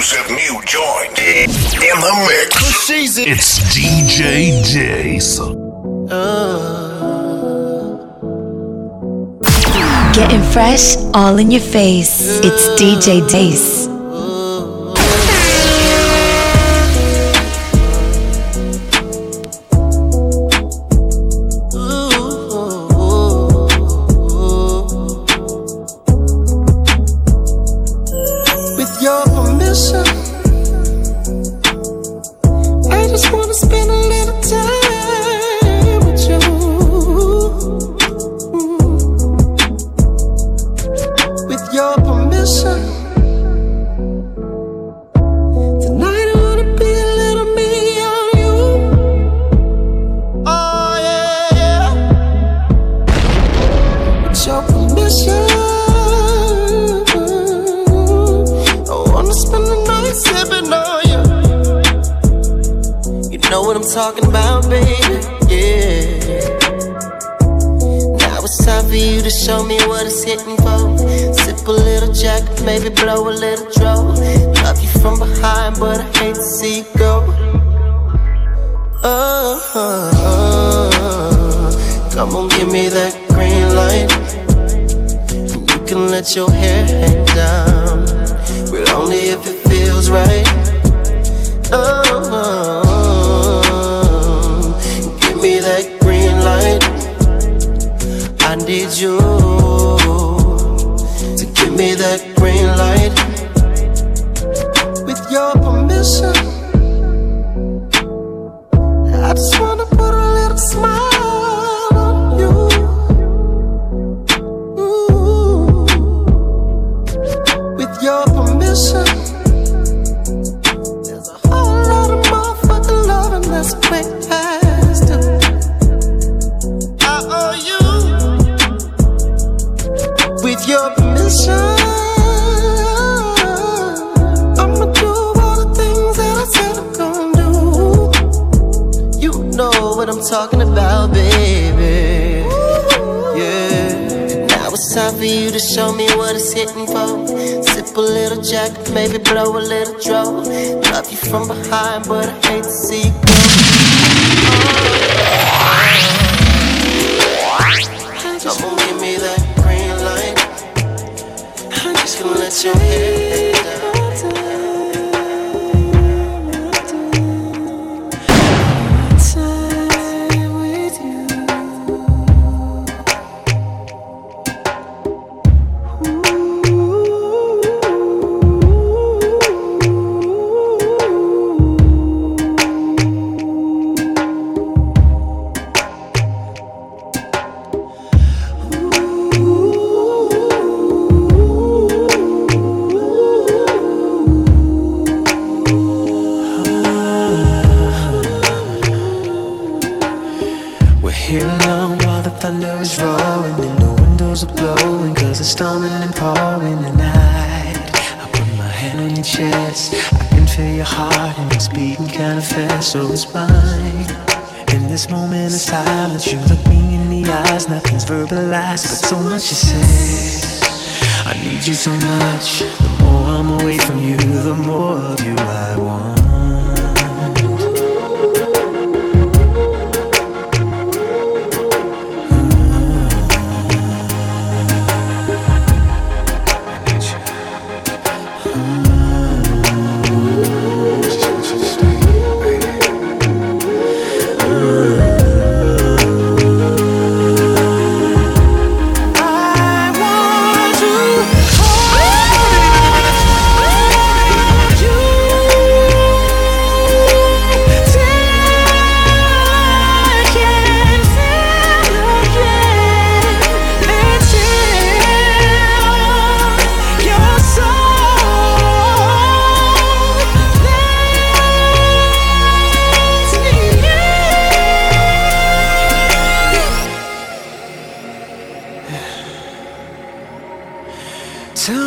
exclusive new joint in the mix. It's DJ Dace. Getting fresh, all in your face. It's DJ Dace. Tell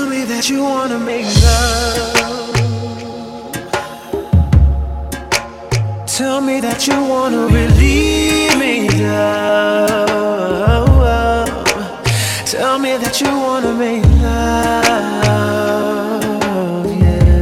me that you wanna make love, yeah.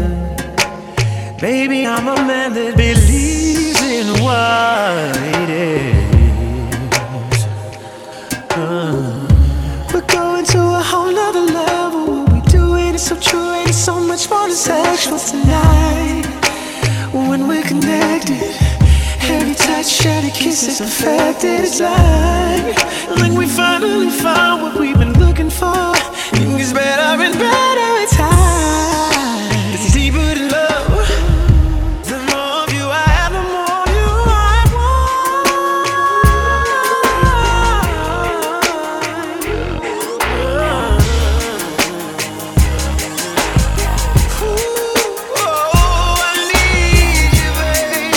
connected. Every touch, shared a kiss is affected. It's like we finally found what we've been looking for. Things better and better, it's high. It's deeper than love. The more of you I have, the more you I want. Ooh, oh, I need you, baby.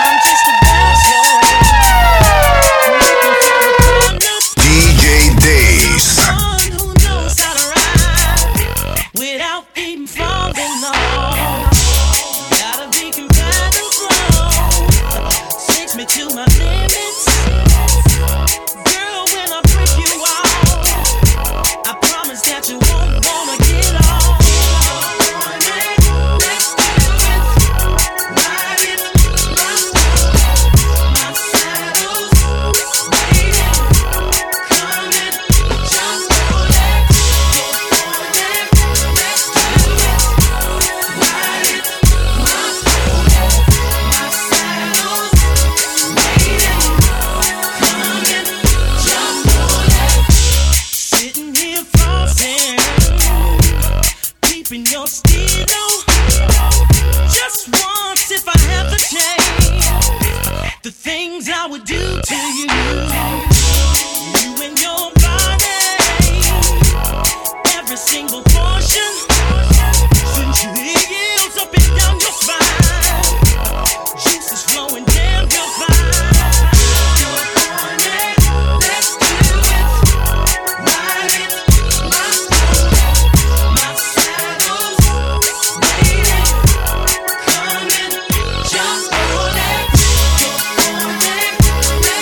I'm just a DJ Dace. One who knows how to ride without even falling off. Gotta be right or wrong. Takes me to my limits. Girl, when I break you off, I promise that you won't wanna get off. Next time, riding my stuff, my saddles, waiting. Come and just collect. Get connect. Next time, riding my stuff, my saddles, waiting. Come and just collect. Sitting here frozen, peeping your stilo. Just once, if I have the chance, the things I would do to you. You and your body, every single portion. Since you heels up and down your spine, juice is flowing down your spine. Let's do it. Ride it, my soul, my saddles, waiting. Come and just collect. Get connect. Let's do it. Ride it, my soul, my saddles, waiting. Come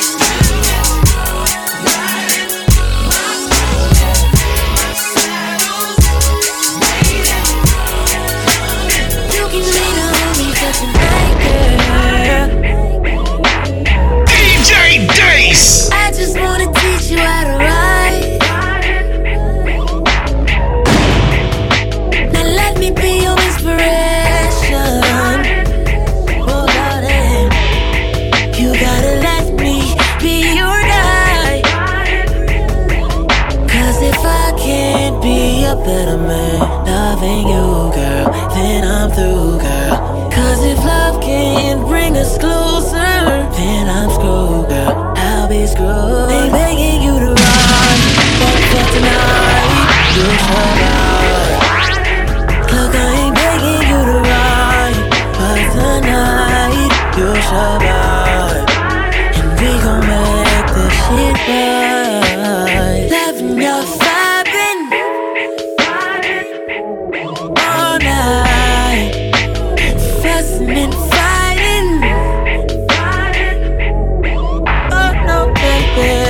and You can lean on me for tonight, girl. DJ Dace. I just wanna teach you how to ride. Now let me be your inspiration. Oh, darling, you gotta let me be your guide. 'Cause if I can't be a better man loving you, girl, then I'm through, girl. 'Cause if love can't bring us closer, then I'm screwed, girl. I'll be screwed. They begging you to run, but for tonight, you're sure. Look, I ain't begging you to run, but tonight, you're sure. And we gon' make this shit right. Loving your vibing all night, fussing and fighting. Oh no, baby.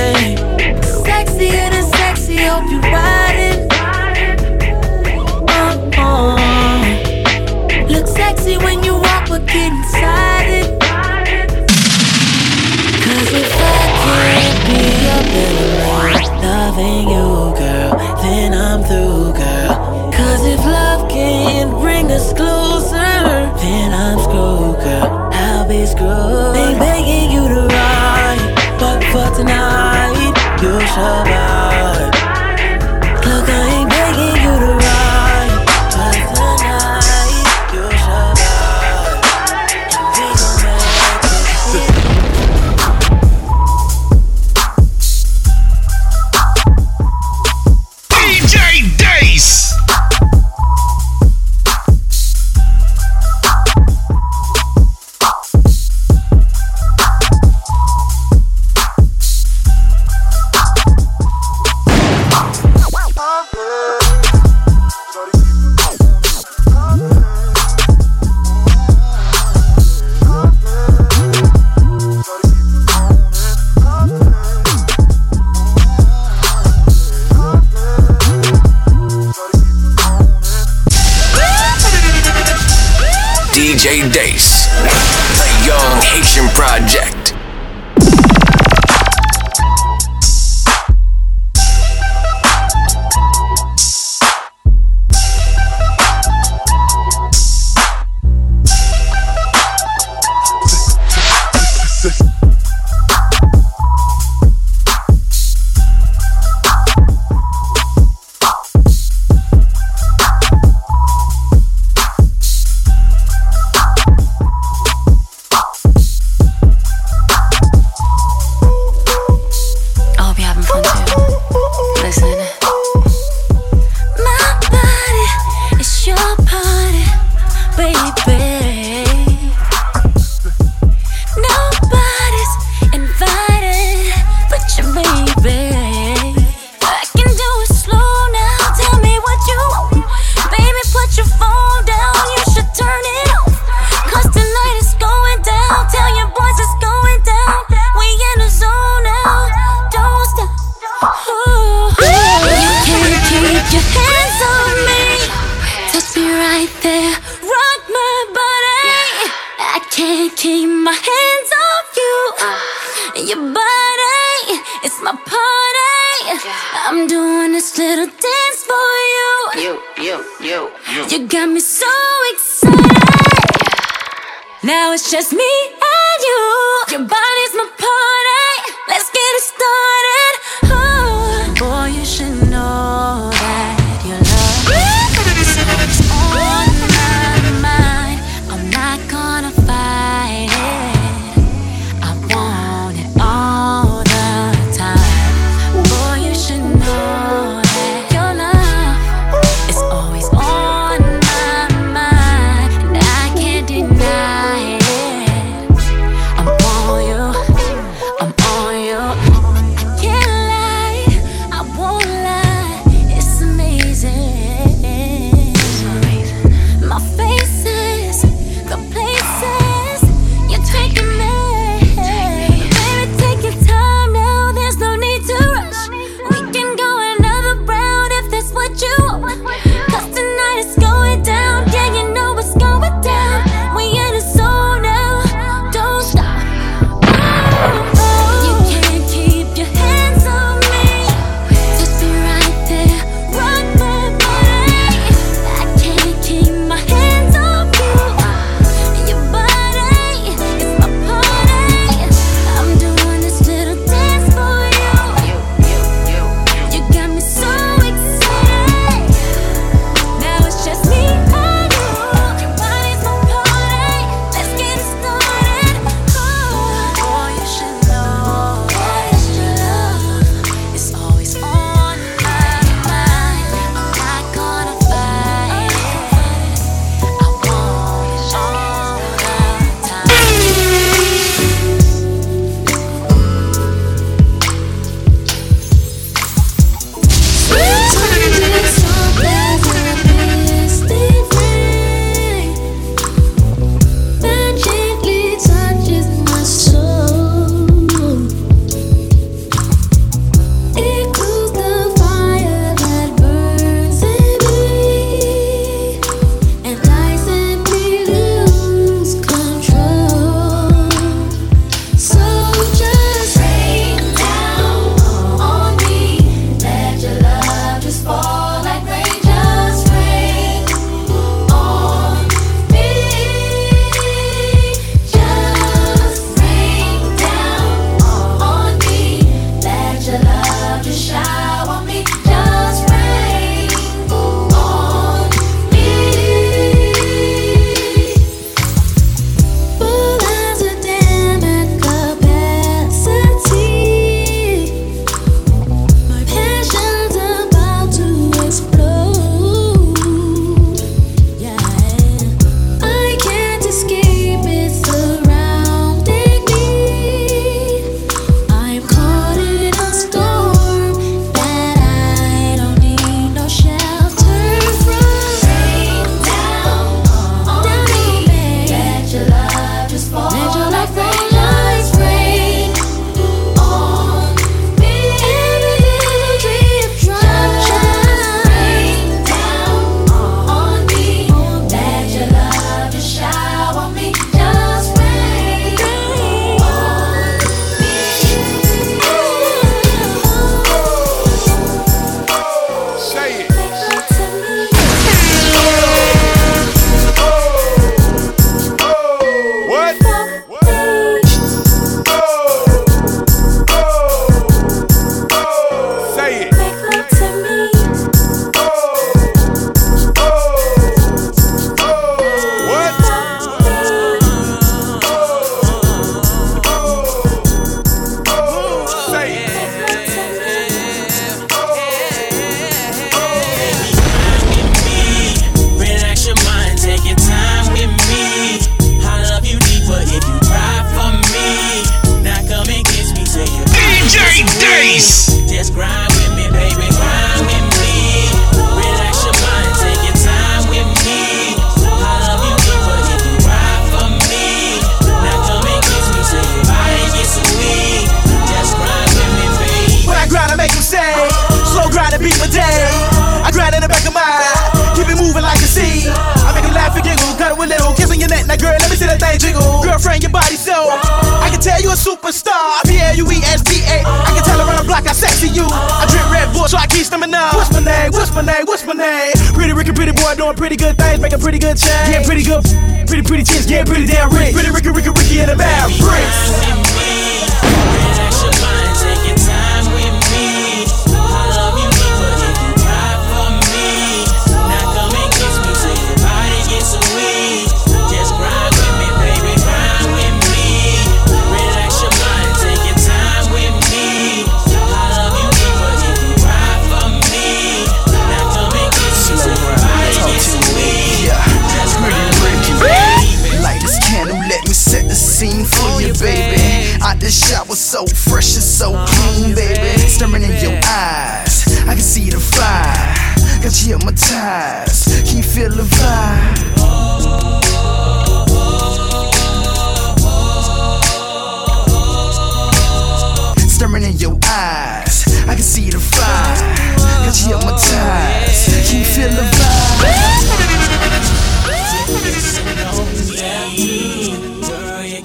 my hands off you. And your body, it's my party. Yeah. I'm doing this little dance for you. You got me so excited. Now it's just me and you. Your body's my party. Let's get it started. Oh, boy, you should know that. that girl, let me see that thing jiggle. Girlfriend, your body so I can tell you a superstar, P-L-U-E-S-T-A. I can tell around the block I sexy you. I drink Red Bull so I keep stomach up. What's my name, what's my name, what's my name? Pretty Ricky, pretty boy doing pretty good things, making pretty good change. Yeah, pretty good, pretty, pretty chicks, yeah, pretty damn rich. Pretty Ricky, Ricky, Ricky in the Mavericks. Relax your mind, take your time with me. I love you, but you can cry for me. Now come and kiss me till your body gets weak. Just grind with me, baby, grind with me. Relax your mind, take your time with me. I love you, but you can cry for me. Now come and kiss me till your body gets weak. Just grind with me, baby. Light this candle, let me set the scene for you, baby. Out the shower so fresh and so clean, baby. Staring in your eyes, I can see the fire. Got you hypnotized, can you feel the vibe? Staring in your eyes, I can see the fire. Got you hypnotized, can you feel the vibe?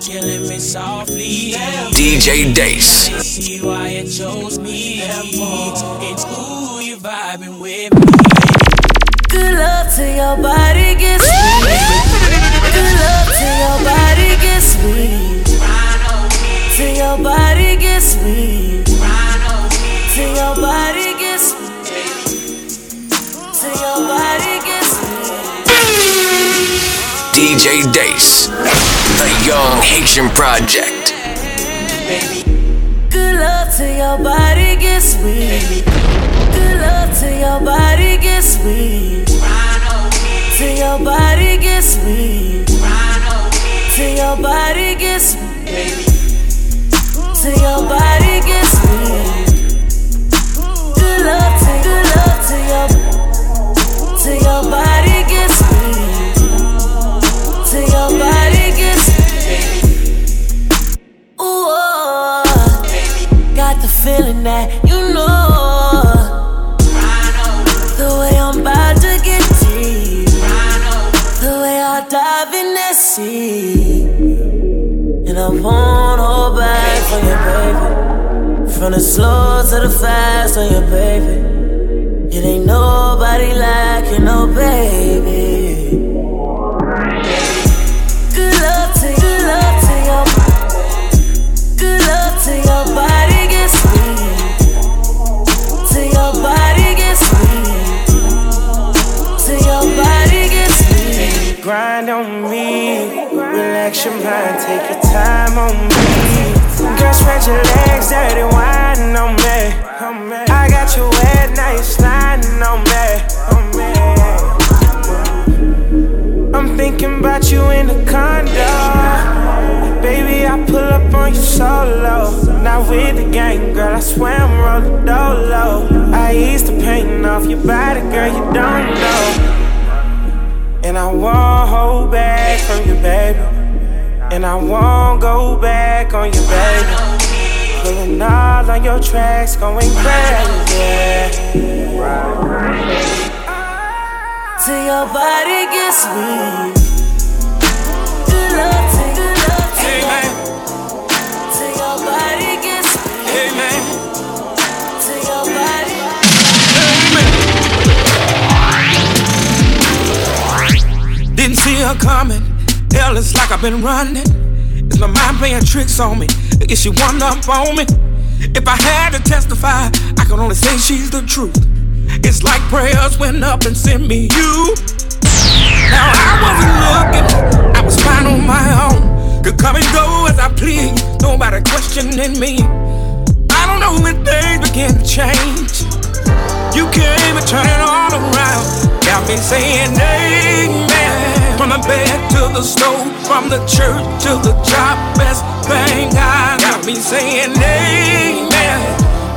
Killing me softly. DJ Dace. See why it chose me. It's cool you vibing with me. Good love till your body gets weak. Good love till your body gets weak. Till your body gets weak. Till your body gets weak. Till your body gets weak. DJ Dace. The Young Haitian Project. Baby. Good love till your body gets weak. Good love till your body gets weak. Till your body gets weak. Till your body gets weak. Till your body gets weak. Good love till your body gets weak. Till your body. Feeling that, you know, the way I'm about to get deep, the way I'll dive in that sea, and I won't hold back from you, baby, from the slow to the fast on you, baby, it ain't nobody like you, no, baby, good love to your body. Grind on me, relax your mind, take your time on me. Girl, stretch your legs, dirty wine on me. I got you wet, now you're sliding on me. I'm thinking about you in the condo. Baby, I pull up on you solo. Not with the gang, girl, I swear I'm rolling dolo. I ease the pain off your body, girl, you don't know. And I won't hold back from you, baby. And I won't go back on you, baby. Pulling all on your tracks, going crazy. Till your body gets weak. Good love, good love. Hey, man. Till your body gets weak. Hey, man. Till your body Didn't see her coming. Hell, it's like I've been running. Is my mind playing tricks on me? Is she one up on me? If I had to testify, I could only say she's the truth. It's like prayers went up and sent me you. Now I wasn't looking, I was fine on my own. Could come and go as I please, nobody questioning me. I don't know when things began to change. You came and turned it all around. Got me saying amen. From the bed to the stove, from the church to the job, best thing I got me saying amen.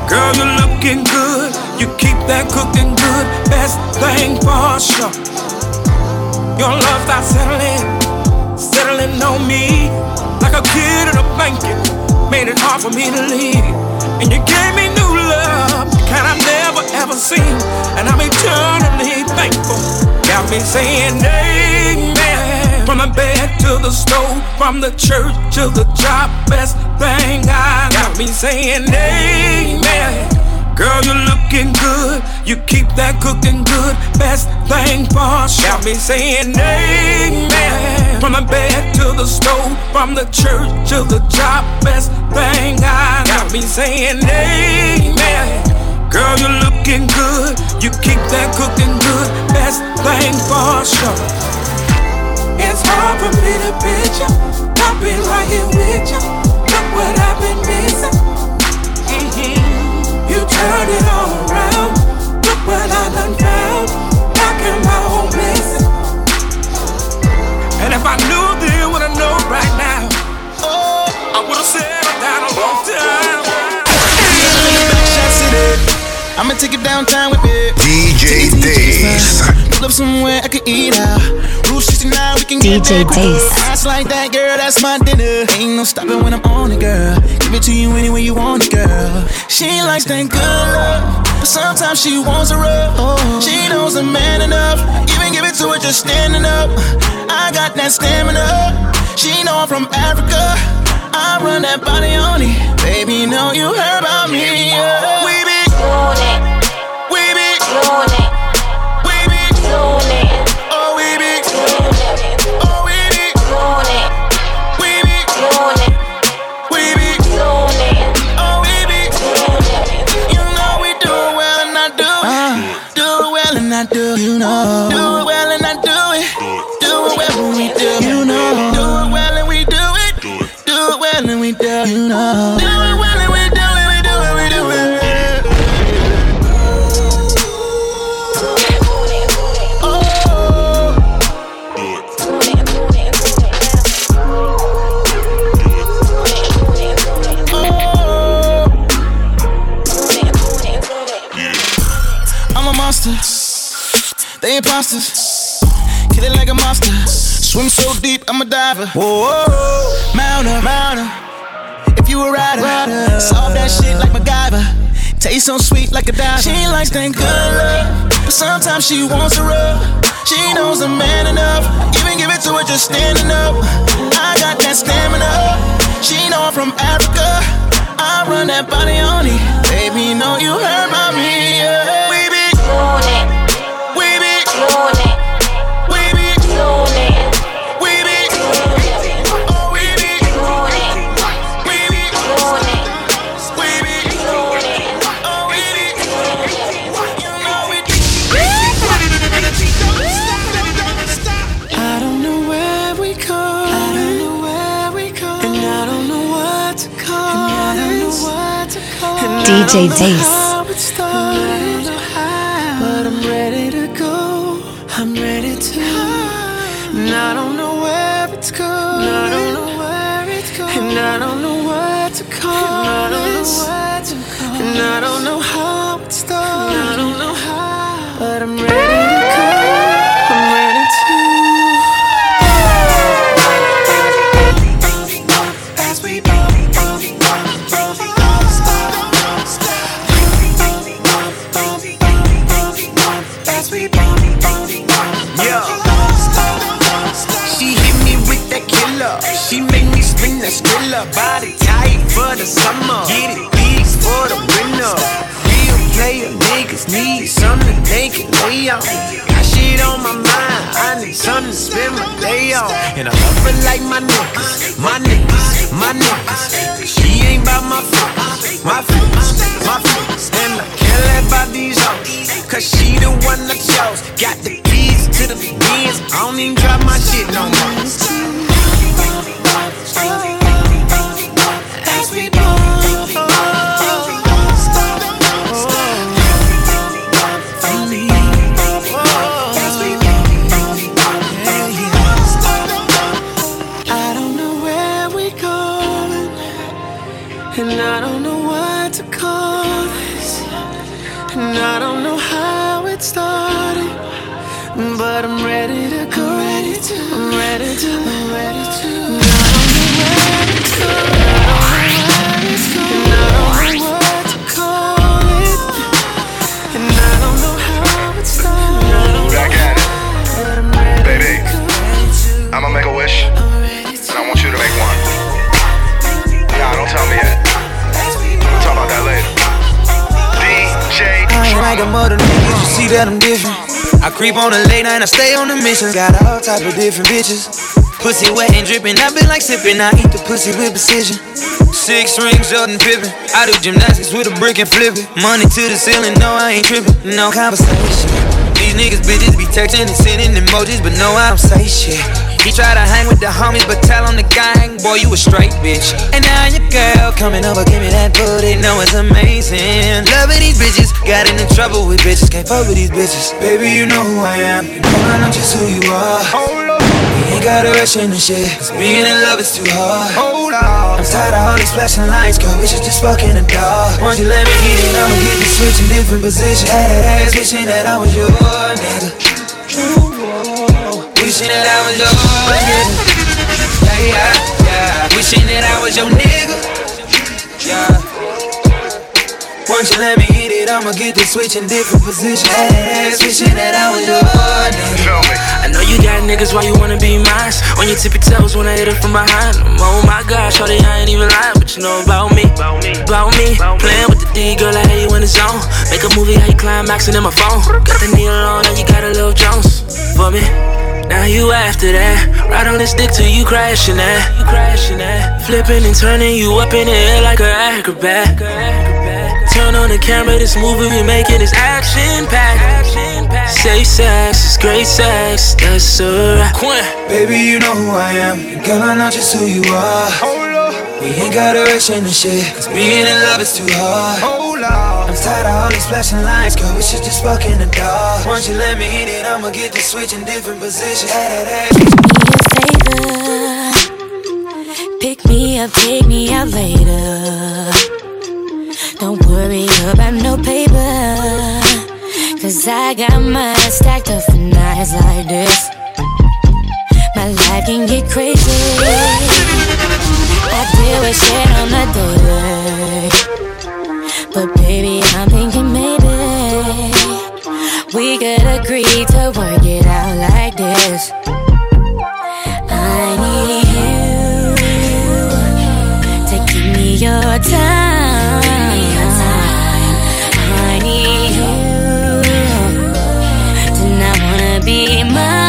Girl, you're looking good, you keep that cooking good, best thing for sure. Your love's not settling on me. Like a kid in a blanket, made it hard for me to leave. And you gave me new love, kind I've never ever seen. And I'm eternally thankful, got me saying amen. From the bed to the stove, from the church to the job, best thing I know. Got me saying amen. Girl, you're looking good, you keep that cooking good, best thing for sure. Got me saying amen. From the bed to the stove, from the church to the job, best thing I know. Got me saying amen. Girl, you're looking good, you keep that cooking good, best thing for sure. It's hard for me to picture, I've been lying with you, look what I've been missing. Mm-hmm. You turned it all around, look what I done found, knocking my own blessing. And if I knew then what I know right now, I would've settled down a long time. I'ma take it downtown with it. DJ Dace. Pull up somewhere I can eat out. Rule 69, we can get DJ Dace. Ass like that, girl, that's my dinner. Ain't no stopping when I'm on it, girl. Give it to you any way you want it, girl. She likes that good love, but sometimes she wants a rub. She knows I'm man enough. Even give it to her just standing up. I got that stamina. She know I'm from Africa. I run that body on it. Baby, you know you heard about me, yeah. We be You know we do it well and I do it. Do it well and I do it. You know. Do it well and I do it. Do it well when we do it. You know. Do it well and we do it. Do it well and we do it. You know. Do it well and we do it. They imposters, kill it like a monster. Swim so deep, I'm a diver. Whoa, mount up. If you a rider, solve that shit like MacGyver. Taste so sweet like a diver. She likes that good love, but sometimes she wants a rub. She knows I'm man enough. Even give it to her just standing up. I got that stamina. She know I'm from Africa. I run that body on it. Baby, you know you heard about me, yeah. We be doing it. DJ Dace. But I'm ready to go. I'm ready to. And I don't know where it's going. I don't know where it's going. And I don't know what to call. I don't know what to call. And I don't know how it starts. I don't know how. But I'm ready to go. I'm ready to. As we both. She make me spin that Skrilla. Body tight for the summer. Get it big for the winter. Real player niggas need something they can lay on. Got shit on my mind, I need something to spend my day on. And I love her like my niggas, my niggas, my niggas. She ain't bout my flips, my flips, my flips. And I care about these hoes, cause she the one I chose. Got the keys to the beans, I don't even drop my shit no more. As we both, I don't know where we're going, and I don't know what to call this, and I don't know how it started, but I'm ready to go. I'm ready to, I'm ready to. I'ma make like a mother nigga, you see that I'm different. I creep on the late night, I stay on the mission. Got all type of different bitches. Pussy wet and dripping, I been like sipping. I eat the pussy with precision. 6 rings, Jordan Pippin. I do gymnastics with a brick and flip it. Money to the ceiling, no, I ain't tripping. No conversation. These niggas bitches be texting and sending emojis, but no, I don't say shit. He try to hang with the homies, but tell him the gang, boy, you a straight bitch. And now your girl coming over, give me that booty, know it's amazing. Loving these bitches, got into trouble with bitches, can't fuck with these bitches. Baby, you know who I am, you know I'm just who you are. We ain't got a rush in this shit, cause being in love is too hard. I'm tired of all these flashing lights, girl, we should just fuck in the dark. Once you let me get it, I'ma get to switching different positions. Had that ass wishing that I was your nigga. Wishing that I was your nigga, yeah, yeah, yeah. Wishing that I was your nigga, yeah. Once you let me hit it, I'ma get to switching different positions. Wishing that I was your nigga. I know you got niggas, why you wanna be mine? On your tippy toes when I hit it from behind. Oh my God, shorty, I ain't even lying, but you know about me, playing with the D, girl, I hate you in the zone. Make a movie, how you climaxing in my phone. Got the needle on, and you got a little Jones for me. Now you after that, right on the stick till you crashing that. Flipping and turning you up in the air like an acrobat. Turn on the camera, this movie we making is action packed. Safe sex, it's great sex, that's alright. Baby, you know who I am, and girl, I know just who you are. We ain't got a rush in this shit, cause being in love is too hard. I'm tired of all these flashing lights, girl, we should just fuck in the dark. Once you let me hit it, I'ma get to switching different positions. Need a favor, pick me up later. Don't worry about no paper, cause I got mine stacked up for nights like this. My life can get crazy, I deal with shit on my daily. But baby, I'm thinking maybe we could agree to work it out like this. I need you to give me your time. I need you to not wanna be mine.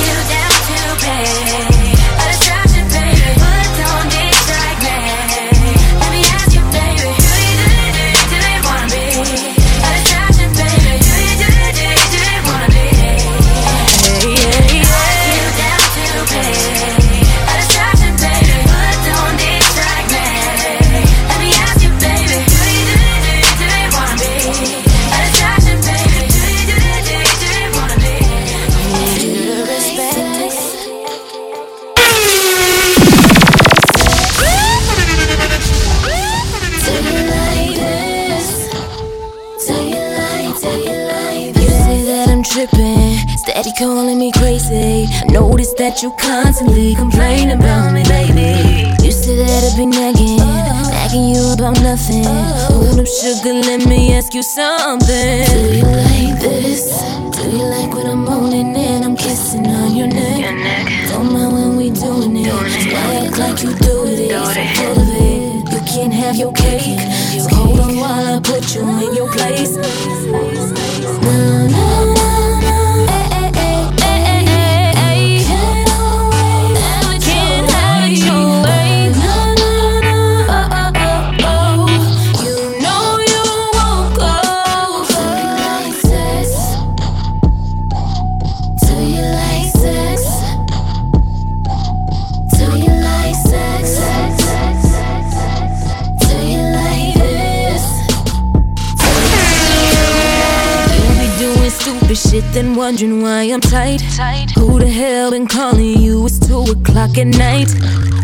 Knock you down to bed. Steady calling me crazy. I notice that you constantly complain about me, baby. You say that I've been nagging you about nothing. Hold up, sugar, let me ask you something. Do you like this? Do you like when I'm moaning and I'm kissing on your neck? Don't mind when we doing it. Just act like you do it. So full of it. You can't have your cake. So hold on while I put you in your place. No, no, no. Then wondering why I'm tight. Who the hell been calling you? It's 2:00 at night.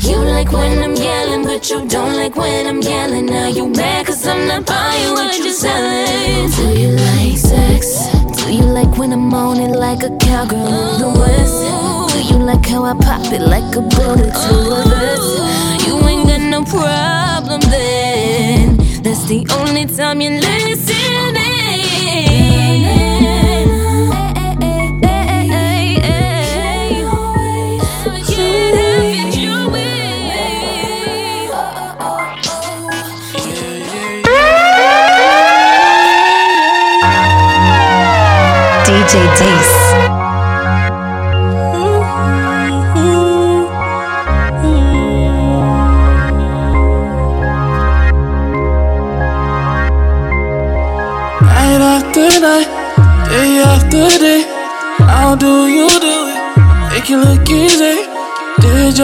You like when I'm yelling, but you don't like when I'm yelling. Now you mad cause I'm not buying what you're selling. Do you like sex? Do you like when I'm on it like a cowgirl? Do you like how I pop it like a bullet? You ain't got no problem then. That's the only time you're listening.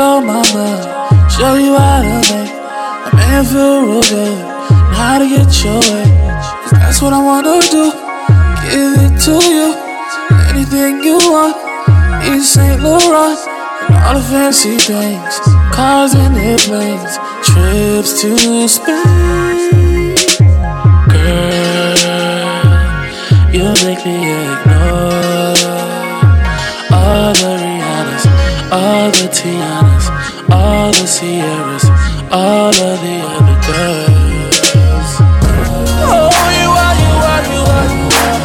show mama, show you how to make a man feel real good, and how to get your way. 'Cause that's what I wanna do, give it to you, anything you want. East St. Laurent, and all the fancy things, cars and airplanes, trips to space. Girl, you make me ignore all the Rihannas, all the Tianas, all the Sierras, all of the other girls. Oh, you are, you are, you are, you are.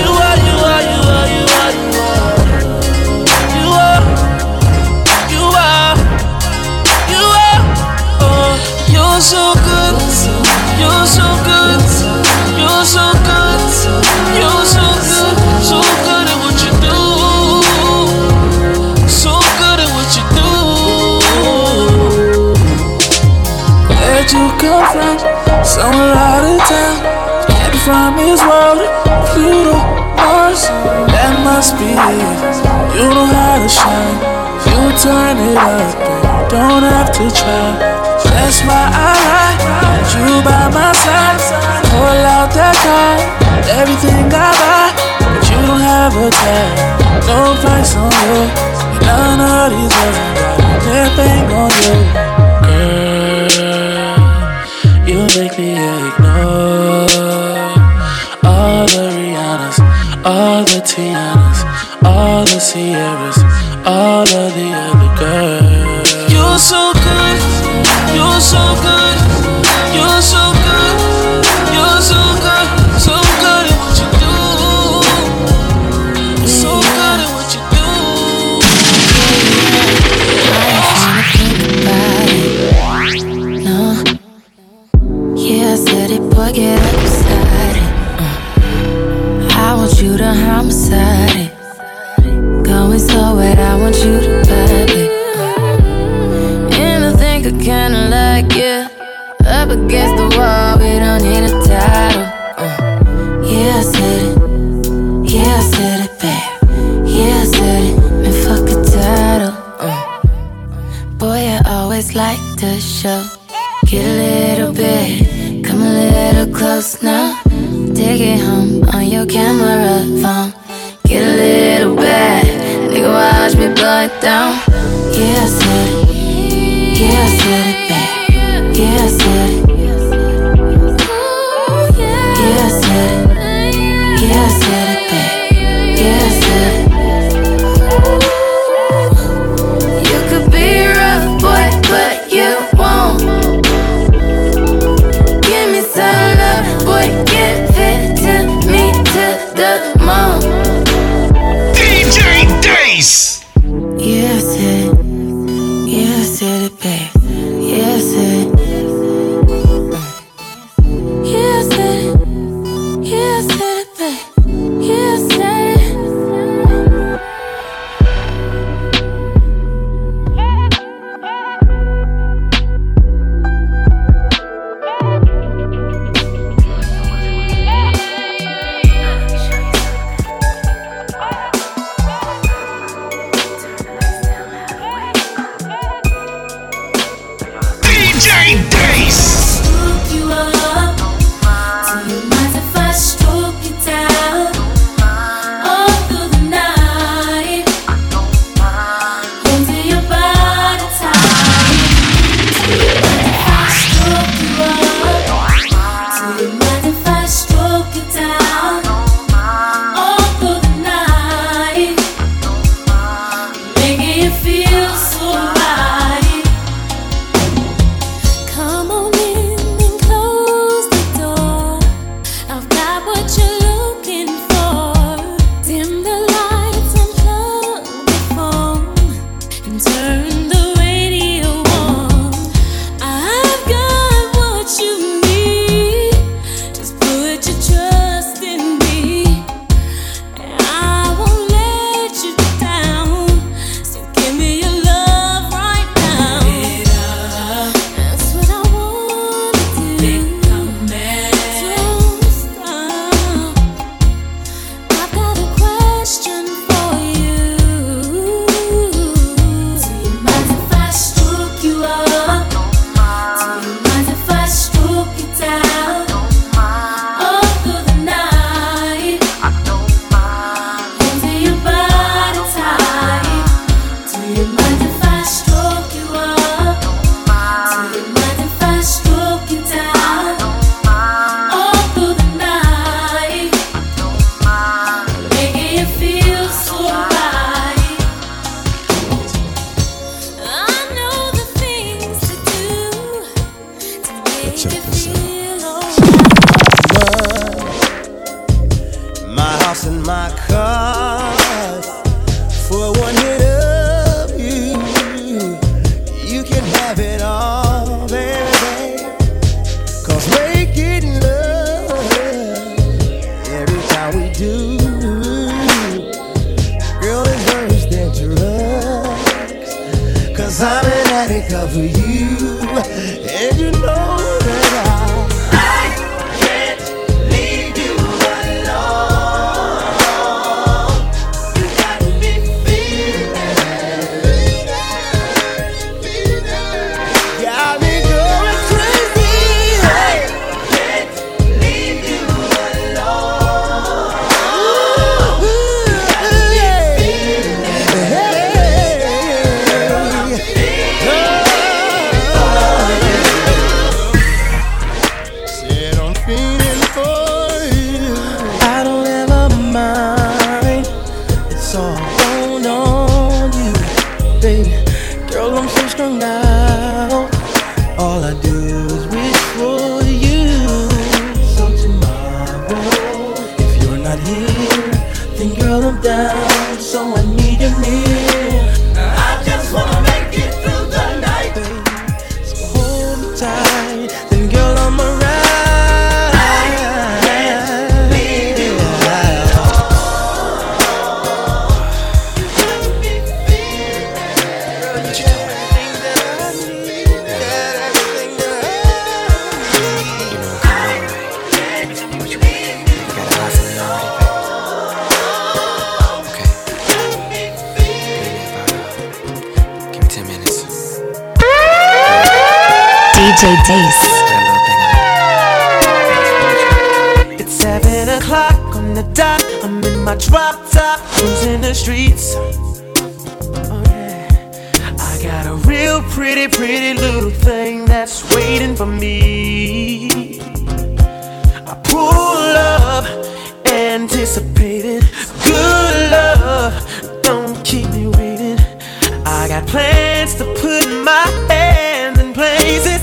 You are, you are, you are, you are, you are. You are, you are. Oh, you're so good, you're so good, you're so good, you're so good, so good at what you do. You come from somewhere out of town, can't be from this world. Pluto, Mars, that must be it. You know how to shine, you turn it up, but don't have to try. That's why I like that you by my side. Pull out that card, everything I buy, but you don't have a tag, no price on you. None of these girls got a thing on you, girl. You make me ignore all the Rihannas, all the Tianas, all the Sierras, all of the other girls. You're so good, you're so good, you're so good, you're so good, so good at what you do, so good at what you do. Get upside it. I want you to homicide it. Going slow, but I want you to vibe it. Anything I kinda like, yeah. Up against the wall, we don't need a title. Yeah, I said it. Yeah, I said it, babe. Yeah, I said it. Man, fuck a title. Boy, I always like the show. Get a little bit. Come a little close now. Take it home on your camera phone. Get a little bad, nigga, watch me blow it down. Yeah, I said it. Yeah, I said it, babe. Yeah, I said it. Yeah, I said it. Yeah, I said it, babe. Yeah, I said it. You could be rough, boy, but you won't. Give it to me to the moon. DJ Dace. Yeah, I said it. Check this out. My house and my car for one hit of you. You can have it all, baby. 'Cause making love every time we do, girl, it's worse than drugs. 'Cause I'm an addict of you, and you know that I can't leave you alone. You got me feeling, got me going crazy. I can't leave you alone. You got me feeling. DJ Dace. It's 7 o'clock on the dot. I'm in my drop top, cruising the streets. Oh yeah, I got a real pretty, pretty little thing that's waiting for me. I pull up, anticipated good love. Don't keep me waiting. I got plans to put my hands in places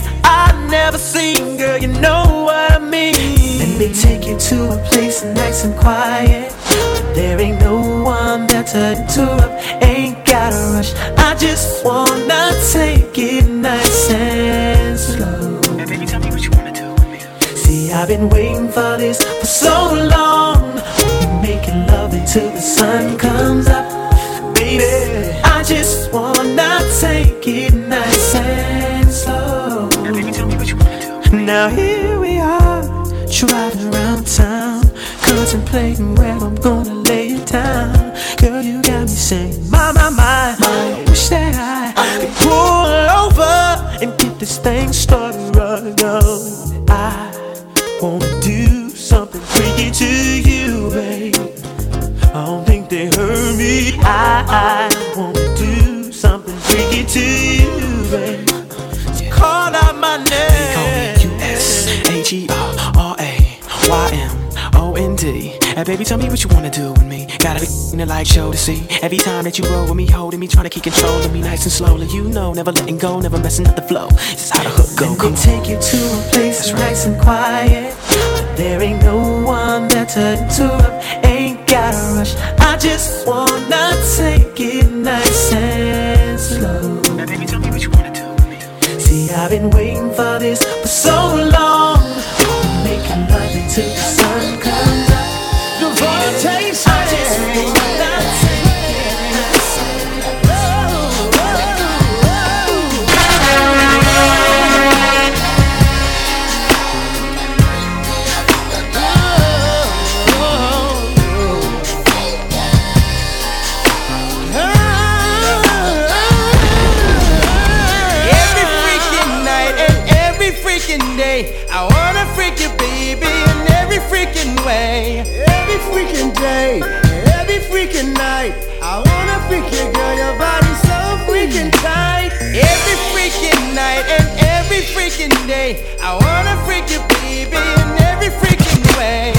never seen, girl, you know what I mean. Let me take you to a place nice and quiet. There ain't no one better to interrupt. Ain't gotta rush. I just wanna take it nice and slow. Hey, baby, tell me what you wanna do with me. See, I've been waiting for this for so long. We're making love until the sun comes up, baby. I just wanna take it nice and slow. Hey, baby, tell me what you wanna do. Now here we are, driving around town, contemplating where I'm gonna lay it down. Girl, you got me saying, my, I wish that I could pull over and get this thing started right now. I wanna do something freaky to you, babe. I don't think they heard me. I wanna do something freaky to you, babe. Call out my name. They call me QSHERRAYMOND. And baby, tell me what you wanna do with me. Gotta be in the light show to see. Every time that you roll with me, holding me, trying to keep control of me, nice and slowly. You know, never letting go, never messing up the flow. This is how the hook go. Let me take you to a place that's nice and quiet. There ain't no one better to interrupt. Ain't gotta rush. I just wanna take it nice and slow. Now baby, tell me what you wanna do with me. See, I've been waiting for this for so long. Making love until the sun comes up. The voltage, I just wanna take it nice and slow. I wanna freak you, baby, in every freaking way. Every freaking day, every freaking night. I wanna freak you, girl, your body's so freaking tight. Every freaking night and every freaking day. I wanna freak you, baby, in every freaking way.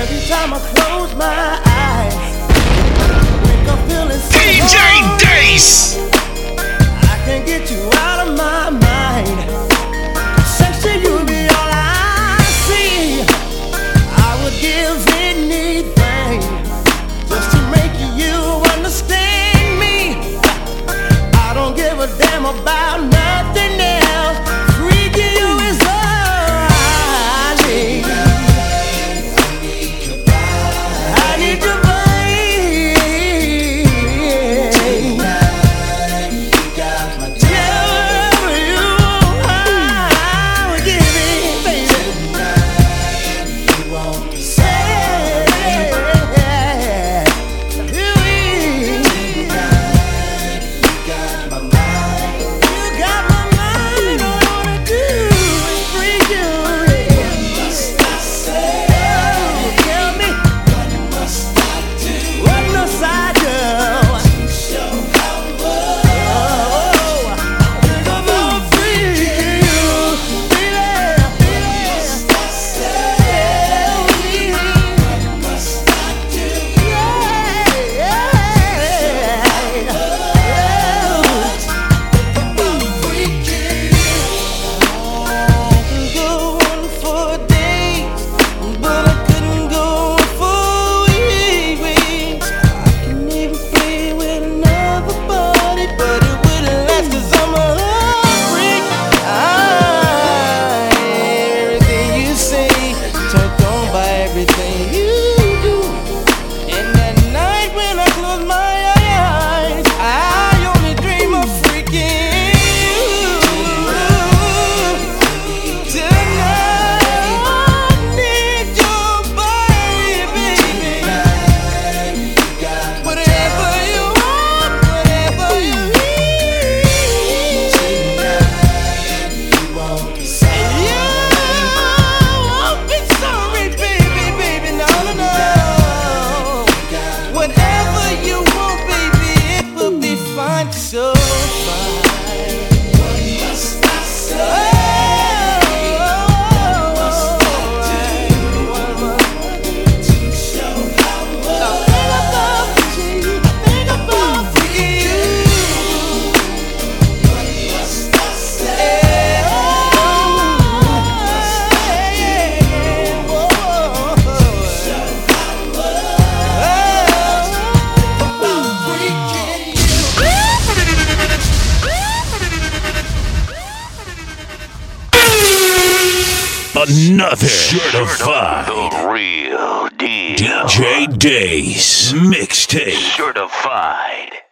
Every time I close my eyes, wake up feeling so DJ Dace. I can't get you out of my mind. about nothing else. Freaking you is all I need. I need your body. Tell you I will give it, baby. Another certified the real deal. DJ Dace mixtape certified.